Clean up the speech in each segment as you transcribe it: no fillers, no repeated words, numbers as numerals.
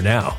now.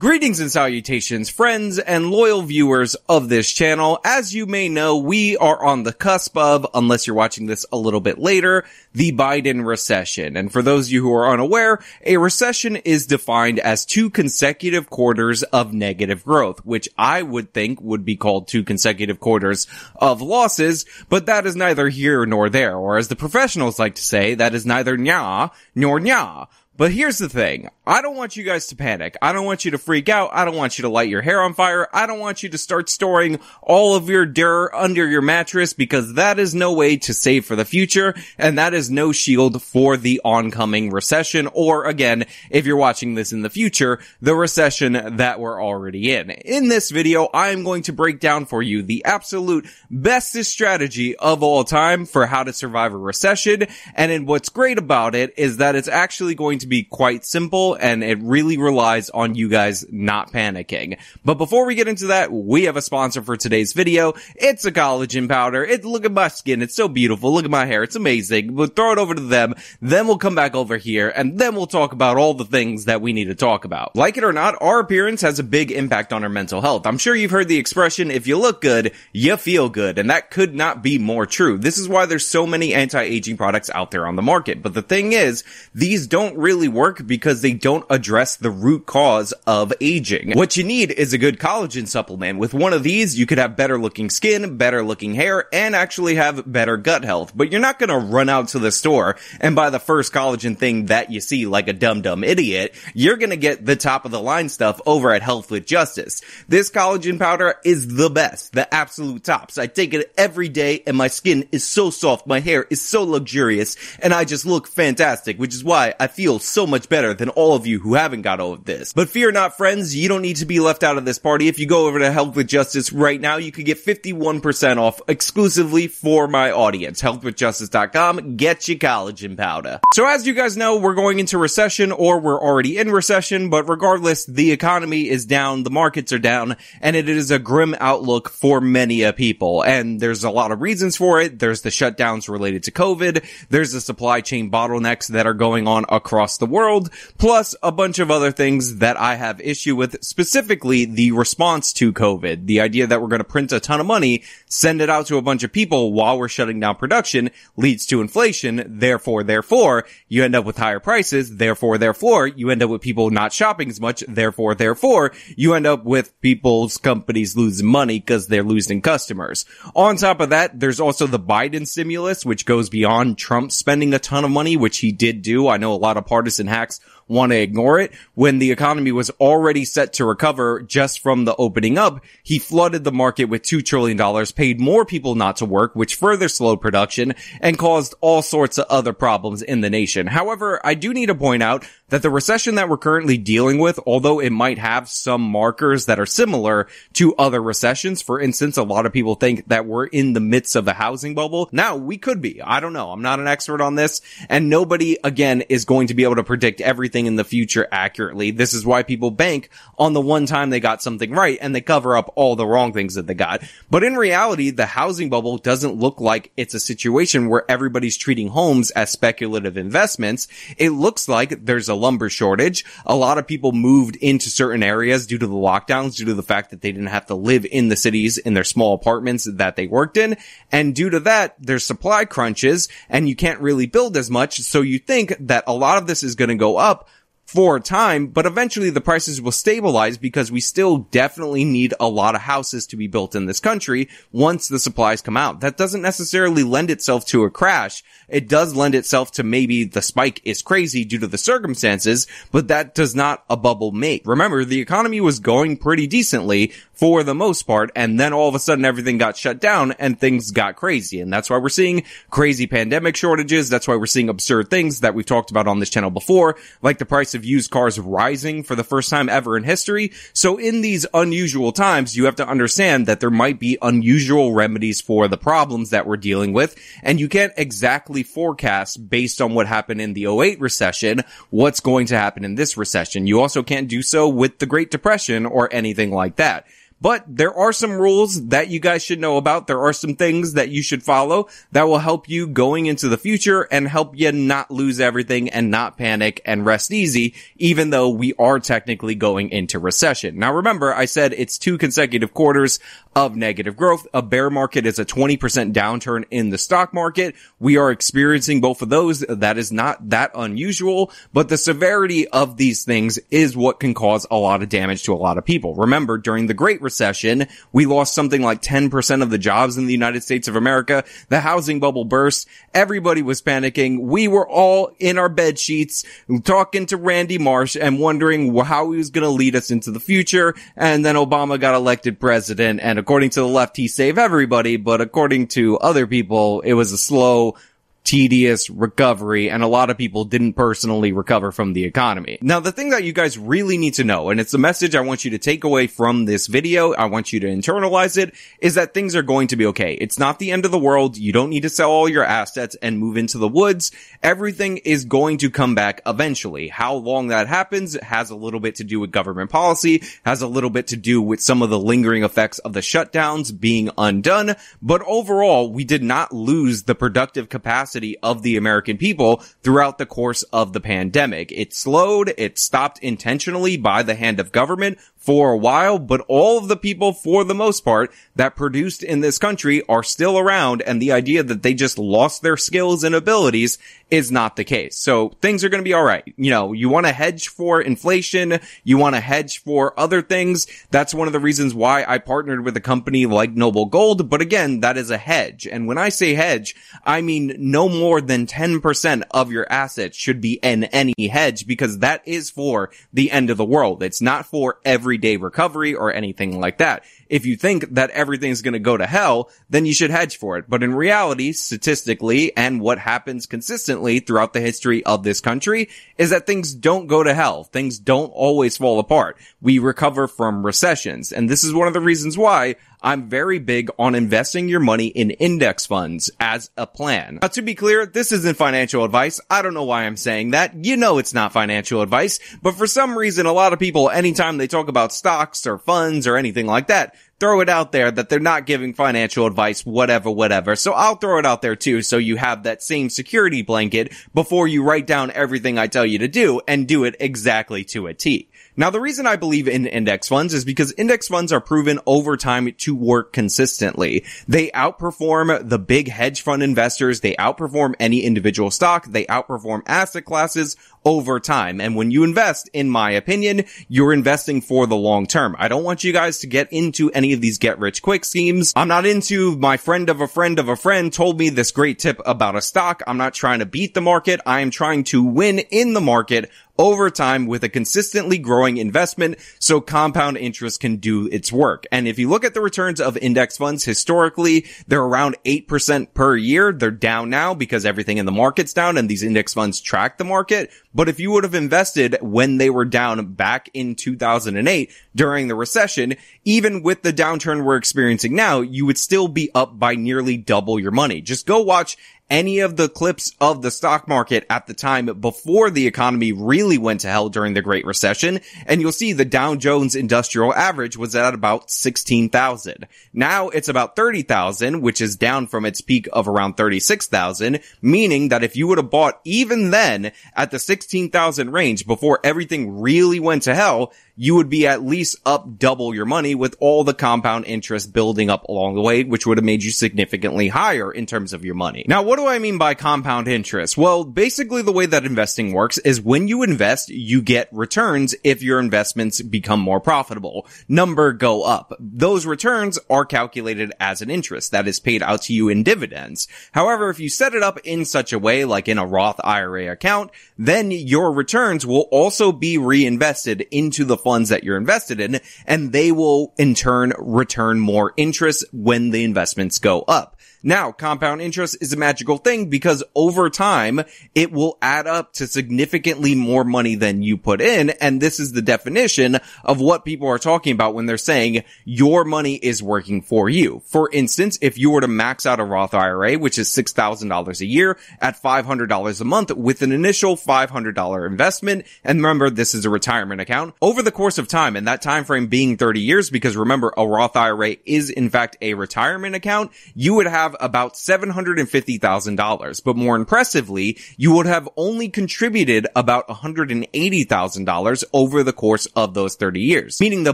Greetings and salutations, friends and loyal viewers of this channel. As you may know, we are on the cusp of, unless you're watching this a little bit later, the Biden recession. And for those of you who are unaware, a recession is defined as 2 consecutive quarters of negative growth, which I would think would be called 2 consecutive quarters of losses, but that is neither here nor there. Or as the professionals like to say, that is neither nya nor nya. But here's the thing. I don't want you guys to panic. I don't want you to freak out. I don't want you to light your hair on fire. I don't want you to start storing all of your dirt under your mattress, because that is no way to save for the future, and that is no shield for the oncoming recession, or again, if you're watching this in the future, the recession that we're already in. In this video, I am going to break down for you the absolute bestest strategy of all time for how to survive a recession, and what's great about it is that it's actually going to be quite simple, and it really relies on you guys not panicking. But before we get into that, we have a sponsor for today's video. It's a collagen powder. Look at my skin. It's so beautiful. Look at my hair. It's amazing. We'll throw it over to them. Then we'll come back over here, and then we'll talk about all the things that we need to talk about. Like it or not, our appearance has a big impact on our mental health. I'm sure you've heard the expression, if you look good, you feel good, and that could not be more true. This is why there's so many anti-aging products out there on the market. But the thing is, these don't really work because they don't address the root cause of aging. What you need is a good collagen supplement. With one of these, you could have better looking skin, better looking hair, and actually have better gut health. But you're not going to run out to the store and buy the first collagen thing that you see like a dumb idiot. You're going to get the top of the line stuff over at Health with Justice. This collagen powder is the best, the absolute tops. I take it every day and my skin is so soft, my hair is so luxurious, and I just look fantastic, which is why I feel so much better than all of you who haven't got all of this. But fear not, friends, you don't need to be left out of this party. If you go over to Health with Justice right now, you could get 51% off exclusively for my audience. Healthwithjustice.com. Get your collagen powder. So as you guys know, we're going into recession, or we're already in recession, but regardless, the economy is down, the markets are down, and it is a grim outlook for many a people. And there's a lot of reasons for it. There's the shutdowns related to COVID. There's the supply chain bottlenecks that are going on across the world, plus a bunch of other things that I have issue with, specifically the response to COVID. The idea that we're going to print a ton of money, send it out to a bunch of people while we're shutting down production leads to inflation. Therefore, you end up with higher prices. Therefore, you end up with people not shopping as much. Therefore, you end up with people's companies losing money because they're losing customers. On top of that, there's also the Biden stimulus, which goes beyond Trump spending a ton of money, which he did do. I know a lot of partisan hacks want to ignore it. When the economy was already set to recover just from the opening up, he flooded the market with $2 trillion, paid more people not to work, which further slowed production and caused all sorts of other problems in the nation. However, I do need to point out that the recession that we're currently dealing with, although it might have some markers that are similar to other recessions, for instance, a lot of people think that we're in the midst of a housing bubble. Now, we could be. I don't know. I'm not an expert on this, and nobody, again, is going to be able to predict everything in the future accurately. This is why people bank on the one time they got something right and they cover up all the wrong things that they got. But in reality, the housing bubble doesn't look like it's a situation where everybody's treating homes as speculative investments. It looks like there's a lumber shortage. A lot of people moved into certain areas due to the lockdowns, due to the fact that they didn't have to live in the cities in their small apartments that they worked in. And due to that, there's supply crunches and you can't really build as much. So you think that a lot of this is going to go up for a time, but eventually the prices will stabilize because we still definitely need a lot of houses to be built in this country once the supplies come out. That doesn't necessarily lend itself to a crash. It does lend itself to maybe the spike is crazy due to the circumstances, but that does not a bubble make. Remember, the economy was going pretty decently for the most part, and then all of a sudden everything got shut down and things got crazy. And that's why we're seeing crazy pandemic shortages. That's why we're seeing absurd things that we've talked about on this channel before, like the price of of used cars rising for the first time ever in history. So in these unusual times, you have to understand that there might be unusual remedies for the problems that we're dealing with. And you can't exactly forecast based on what happened in the 2008 recession, what's going to happen in this recession. You also can't do so with the Great Depression or anything like that. But there are some rules that you guys should know about. There are some things that you should follow that will help you going into the future and help you not lose everything and not panic and rest easy, even though we are technically going into recession. Now, remember, I said it's 2 consecutive quarters of negative growth. A bear market is a 20% downturn in the stock market. We are experiencing both of those. That is not that unusual, but the severity of these things is what can cause a lot of damage to a lot of people. Remember, during the Great Recession, we lost something like 10% of the jobs in the United States of America. The housing bubble burst. Everybody was panicking. We were all in our bed sheets talking to Randy Marsh and wondering how he was going to lead us into the future. And then Obama got elected president. And according to the left, he saved everybody. But according to other people, it was a slow, tedious recovery, and a lot of people didn't personally recover from the economy. Now, the thing that you guys really need to know, and it's a message I want you to take away from this video, I want you to internalize it, is that things are going to be okay. It's not the end of the world. You don't need to sell all your assets and move into the woods. Everything is going to come back eventually. How long that happens has a little bit to do with government policy, has a little bit to do with some of the lingering effects of the shutdowns being undone. But overall, we did not lose the productive capacity of the American people throughout the course of the pandemic. It slowed, it stopped intentionally by the hand of government for a while, but all of the people, for the most part, that produced in this country are still around, and the idea that they just lost their skills and abilities is not the case. So things are going to be all right. You know, you want to hedge for inflation, you want to hedge for other things. That's one of the reasons why I partnered with a company like Noble Gold, but again, that is a hedge. And when I say hedge, I mean no more than 10% of your assets should be in any hedge, because that is for the end of the world. It's not for everyday recovery or anything like that. If you think that everything's going to go to hell, then you should hedge for it. But in reality, statistically, and what happens consistently throughout the history of this country is that things don't go to hell. Things don't always fall apart. We recover from recessions. And this is one of the reasons why I'm very big on investing your money in index funds as a plan. Now, to be clear, this isn't financial advice. I don't know why I'm saying that. You know it's not financial advice. But for some reason, a lot of people, anytime they talk about stocks or funds or anything like that, throw it out there that they're not giving financial advice, whatever. So I'll throw it out there too, so you have that same security blanket before you write down everything I tell you to do and do it exactly to a T. Now, the reason I believe in index funds is because index funds are proven over time to work consistently. They outperform the big hedge fund investors. They outperform any individual stock. They outperform asset classes over time. And when you invest, in my opinion, you're investing for the long term. I don't want you guys to get into any of these get-rich-quick schemes. I'm not into my friend of a friend of a friend told me this great tip about a stock. I'm not trying to beat the market. I am trying to win in the market over time with a consistently growing investment, so compound interest can do its work. And if you look at the returns of index funds historically, they're around 8% per year. They're down now because everything in the market's down and these index funds track the market. But if you would have invested when they were down back in 2008 during the recession, even with the downturn we're experiencing now, you would still be up by nearly double your money. Just go watch any of the clips of the stock market at the time before the economy really went to hell during the Great Recession, and you'll see the Dow Jones Industrial Average was at about 16,000. Now it's about 30,000, which is down from its peak of around 36,000, meaning that if you would have bought even then at the 16,000 range before everything really went to hell, you would be at least up double your money with all the compound interest building up along the way, which would have made you significantly higher in terms of your money. Now, what do I mean by compound interest? Well, basically the way that investing works is when you invest, you get returns if your investments become more profitable. Number go up. Those returns are calculated as an interest that is paid out to you in dividends. However, if you set it up in such a way, like in a Roth IRA account, then your returns will also be reinvested into the funds that you're invested in, and they will in turn return more interest when the investments go up. Now, compound interest is a magical thing because over time, it will add up to significantly more money than you put in. And this is the definition of what people are talking about when they're saying your money is working for you. For instance, if you were to max out a Roth IRA, which is $6,000 a year at $500 a month with an initial $500 investment. And remember, this is a retirement account over the course of time, and that time frame being 30 years, because remember, a Roth IRA is in fact a retirement account. You would have about $750,000, but more impressively, you would have only contributed about $180,000 over the course of those 30 years, meaning the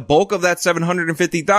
bulk of that $750,000.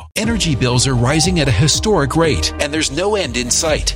Energy bills are rising at a historic rate, and there's no end in sight.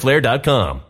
Flare.com.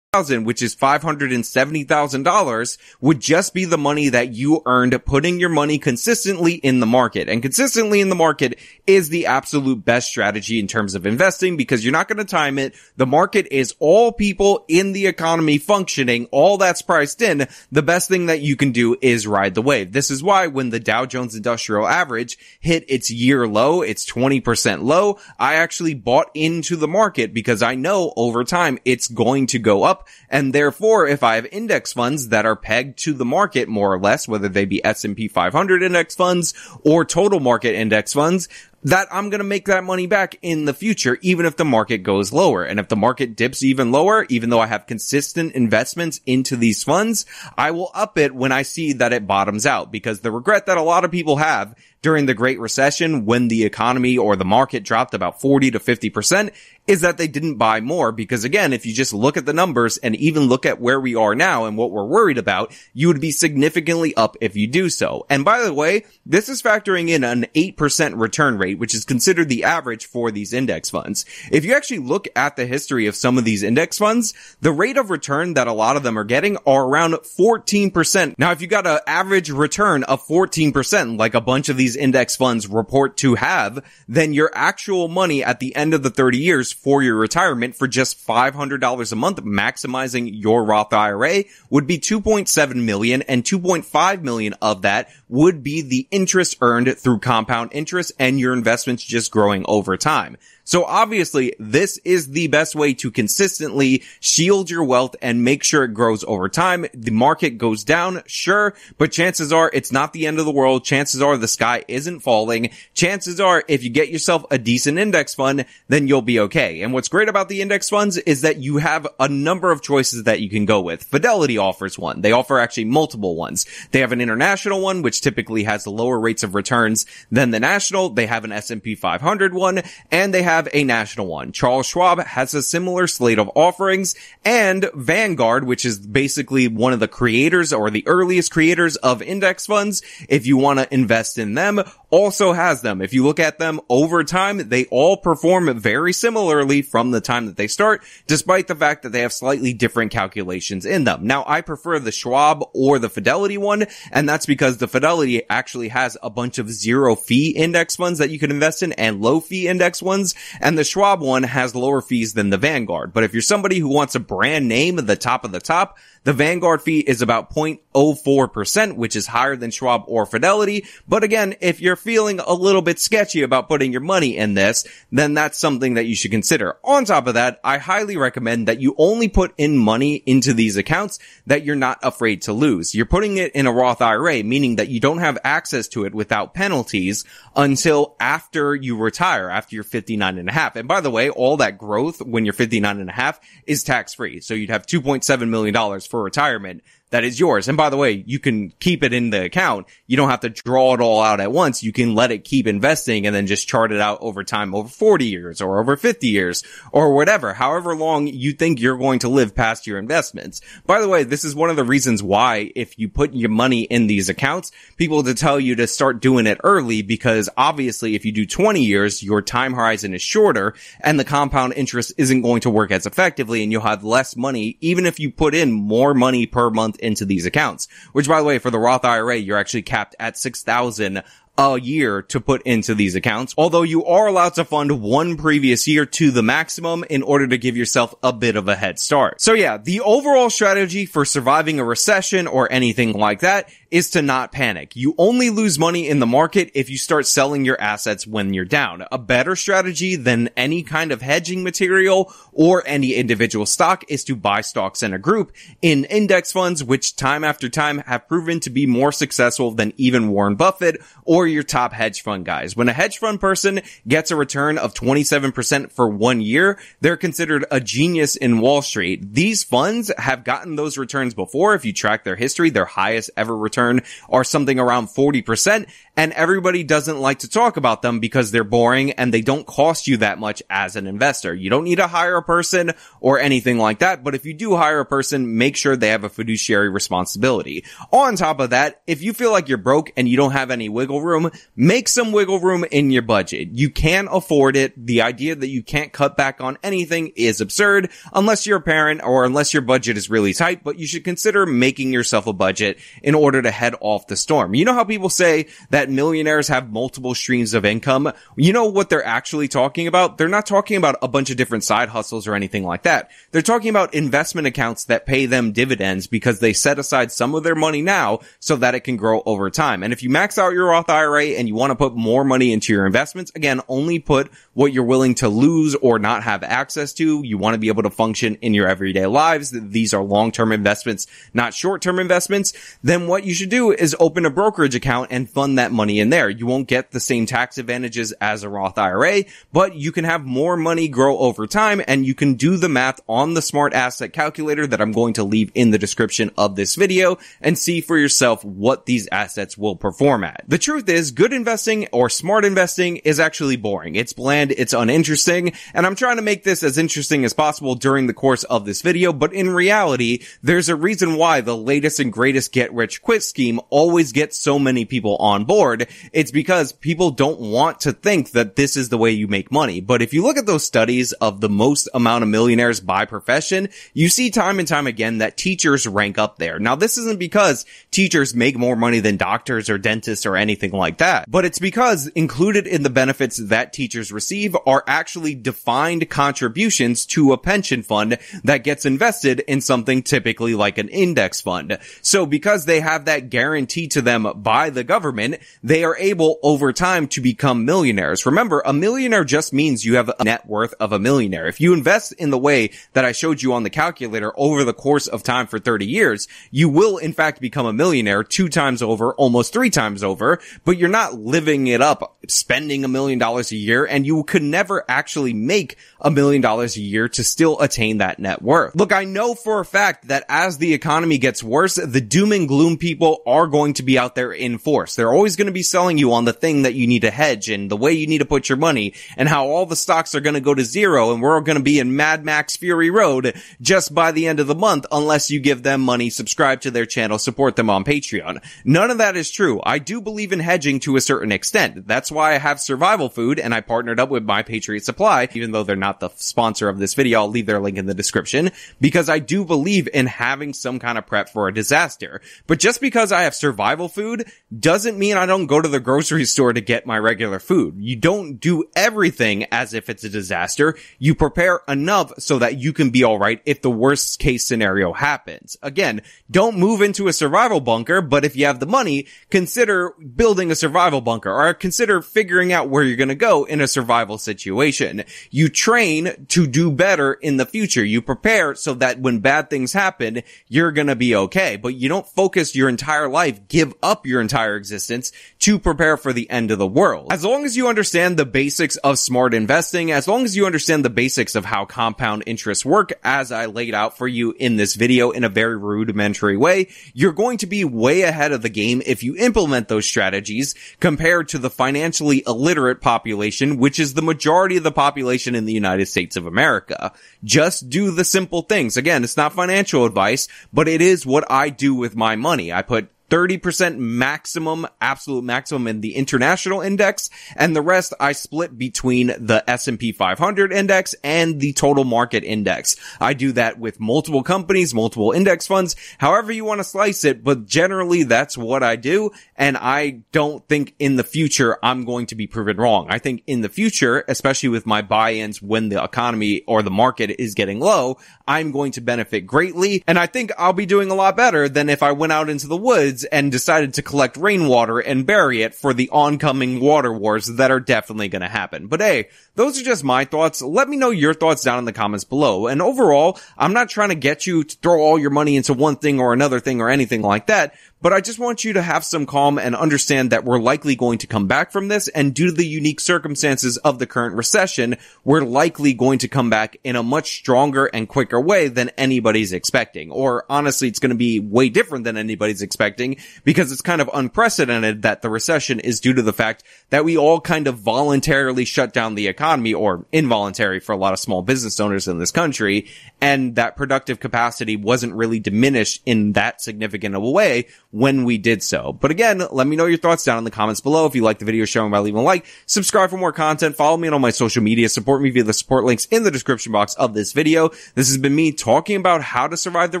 Which is $570,000 would just be the money that you earned putting your money consistently in the market. And consistently in the market is the absolute best strategy in terms of investing, because you're not going to time it. The market is all people in the economy functioning. All that's priced in. The best thing that you can do is ride the wave. This is why when the Dow Jones Industrial Average hit its year low, it's 20% low, I actually bought into the market because I know over time it's going to go up. And therefore, if I have index funds that are pegged to the market more or less, whether they be S&P 500 index funds or total market index funds, that I'm going to make that money back in the future, even if the market goes lower. And if the market dips even lower, even though I have consistent investments into these funds, I will up it when I see that it bottoms out. Because the regret that a lot of people have during the Great Recession, when the economy or the market dropped about 40 to 50%, is that they didn't buy more. Because again, if you just look at the numbers and even look at where we are now and what we're worried about, you would be significantly up if you do so. And by the way, this is factoring in an 8% return rate, which is considered the average for these index funds. If you actually look at the history of some of these index funds, the rate of return that a lot of them are getting are around 14%. Now, if you got an average return of 14%, like a bunch of these index funds report to have, then your actual money at the end of the 30 years for your retirement for just $500 a month, maximizing your Roth IRA, would be $2.7 million, and $2.5 million of that would be the interest earned through compound interest and your investments just growing over time. So obviously, this is the best way to consistently shield your wealth and make sure it grows over time. The market goes down, sure, but chances are it's not the end of the world. Chances are the sky isn't falling. Chances are if you get yourself a decent index fund, then you'll be okay. And what's great about the index funds is that you have a number of choices that you can go with. Fidelity offers one. They offer actually multiple ones. They have an international one, which typically has lower rates of returns than the national. They have an S&P 500 one, and they have a national one. Charles Schwab has a similar slate of offerings, and Vanguard, which is basically one of the creators or the earliest creators of index funds, if you want to invest in them, also has them. If you look at them over time, they all perform very similarly from the time that they start, despite the fact that they have slightly different calculations in them. Now, I prefer the Schwab or the Fidelity one, and that's because the Fidelity actually has a bunch of zero fee index funds that you can invest in and low fee index ones. And the Schwab one has lower fees than the Vanguard. But if you're somebody who wants a brand name at the top of the top, the Vanguard fee is about 0.04%, which is higher than Schwab or Fidelity. But again, if you're feeling a little bit sketchy about putting your money in this, then that's something that you should consider. On top of that, I highly recommend that you only put in money into these accounts that you're not afraid to lose. You're putting it in a Roth IRA, meaning that you don't have access to it without penalties until after you retire, after you're 59 and a half. And by the way, all that growth when you're 59 and a half is tax-free. So you'd have $2.7 million for retirement that is yours. And by the way, you can keep it in the account. You don't have to draw it all out at once. You can let it keep investing and then just chart it out over time, over 40 years or over 50 years or whatever, however long you think you're going to live past your investments. By the way, this is one of the reasons why if you put your money in these accounts, people to tell you to start doing it early, because obviously if you do 20 years, your time horizon is shorter and the compound interest isn't going to work as effectively, and you'll have less money even if you put in more money per month into these accounts, which, by the way, for the Roth IRA, you're actually capped at $6,000 a year to put into these accounts, although you are allowed to fund one previous year to the maximum in order to give yourself a bit of a head start. So yeah, the overall strategy for surviving a recession or anything like that is to not panic. You only lose money in the market if you start selling your assets when you're down. A better strategy than any kind of hedging material or any individual stock is to buy stocks in a group in index funds, which time after time have proven to be more successful than even Warren Buffett or your top hedge fund guys. When a hedge fund person gets a return of 27% for 1 year, they're considered a genius in Wall Street. These funds have gotten those returns before. If you track their history, their highest ever return are something around 40%, and everybody doesn't like to talk about them because they're boring and they don't cost you that much as an investor. You don't need to hire a person or anything like that, but if you do hire a person, make sure they have a fiduciary responsibility. On top of that, if you feel like you're broke and you don't have any wiggle room, make some wiggle room in your budget. You can afford it. The idea that you can't cut back on anything is absurd unless you're a parent or unless your budget is really tight, but you should consider making yourself a budget in order to head off the storm. You know how people say that millionaires have multiple streams of income? You know what they're actually talking about? They're not talking about a bunch of different side hustles or anything like that. They're talking about investment accounts that pay them dividends because they set aside some of their money now so that it can grow over time. And if you max out your Roth IRA and you want to put more money into your investments, again, only put what you're willing to lose or not have access to. You want to be able to function in your everyday lives. These are long-term investments, not short-term investments. Then what you should do is open a brokerage account and fund that money in there. You won't get the same tax advantages as a Roth IRA, but you can have more money grow over time, and you can do the math on the smart asset calculator that I'm going to leave in the description of this video and see for yourself what these assets will perform at. The truth is, good investing or smart investing is actually boring. It's bland, it's uninteresting, and I'm trying to make this as interesting as possible during the course of this video, but in reality, there's a reason why the latest and greatest get-rich-quick scheme always gets so many people on board. It's because people don't want to think that this is the way you make money. But if you look at those studies of the most amount of millionaires by profession, you see time and time again that teachers rank up there. Now, this isn't because teachers make more money than doctors or dentists or anything like that, but it's because included in the benefits that teachers receive are actually defined contributions to a pension fund that gets invested in something typically like an index fund. So because they have that guarantee to them by the government, they are able over time to become millionaires. Remember, a millionaire just means you have a net worth of a millionaire. If you invest in the way that I showed you on the calculator over the course of time for 30 years, you will in fact become a millionaire 2 times over, almost 3 times over, but you're not living it up spending $1 million a year, and you could never actually make $1 million a year to still attain that net worth. Look, I know for a fact that as the economy gets worse, the doom and gloom people are going to be out there in force. They're always going to be selling you on the thing that you need to hedge and the way you need to put your money and how all the stocks are going to go to zero and we're going to be in Mad Max Fury Road just by the end of the month unless you give them money, subscribe to their channel, support them on Patreon. None of that is true. I do believe in hedging to a certain extent. That's why I have survival food and I partnered up with My Patriot Supply, even though they're not the sponsor of this video. I'll leave their link in the description because I do believe in having some kind of prep for a disaster. But just because I have survival food doesn't mean I don't go to the grocery store to get my regular food. You don't do everything as if it's a disaster. You prepare enough so that you can be all right if the worst case scenario happens. Again, don't move into a survival bunker, but if you have the money, consider building a survival bunker or consider figuring out where you're going to go in a survival situation. You train to do better in the future. You prepare so that when bad things happen, you're going to be okay, but you don't focus your entire life, give up your entire existence to prepare for the end of the world. As long as you understand the basics of smart investing, as long as you understand the basics of how compound interests work, as I laid out for you in this video in a very rudimentary way, you're going to be way ahead of the game if you implement those strategies compared to the financially illiterate population, which is the majority of the population in the United States of America. Just do the simple things. Again, it's not financial advice, but it is what I do with my money. I put 30% maximum, absolute maximum in the international index, and the rest I split between the S&P 500 index and the total market index. I do that with multiple companies, multiple index funds, however you want to slice it, but generally that's what I do, and I don't think in the future I'm going to be proven wrong. I think in the future, especially with my buy-ins when the economy or the market is getting low, I'm going to benefit greatly, and I think I'll be doing a lot better than if I went out into the woods and decided to collect rainwater and bury it for the oncoming water wars that are definitely going to happen. But hey, those are just my thoughts. Let me know your thoughts down in the comments below. And overall, I'm not trying to get you to throw all your money into one thing or another thing or anything like that, but I just want you to have some calm and understand that we're likely going to come back from this, and due to the unique circumstances of the current recession, we're likely going to come back in a much stronger and quicker way than anybody's expecting. Or honestly, it's going to be way different than anybody's expecting because it's kind of unprecedented that the recession is due to the fact that we all kind of voluntarily shut down the economy, or involuntary for a lot of small business owners in this country, and that productive capacity wasn't really diminished in that significant of a way when we did so. But again, let me know your thoughts down in the comments below. If you like the video, share them by leaving a like, subscribe for more content, follow me on all my social media, support me via the support links in the description box of this video. This has been me talking about how to survive the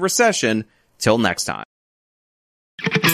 recession. Till next time.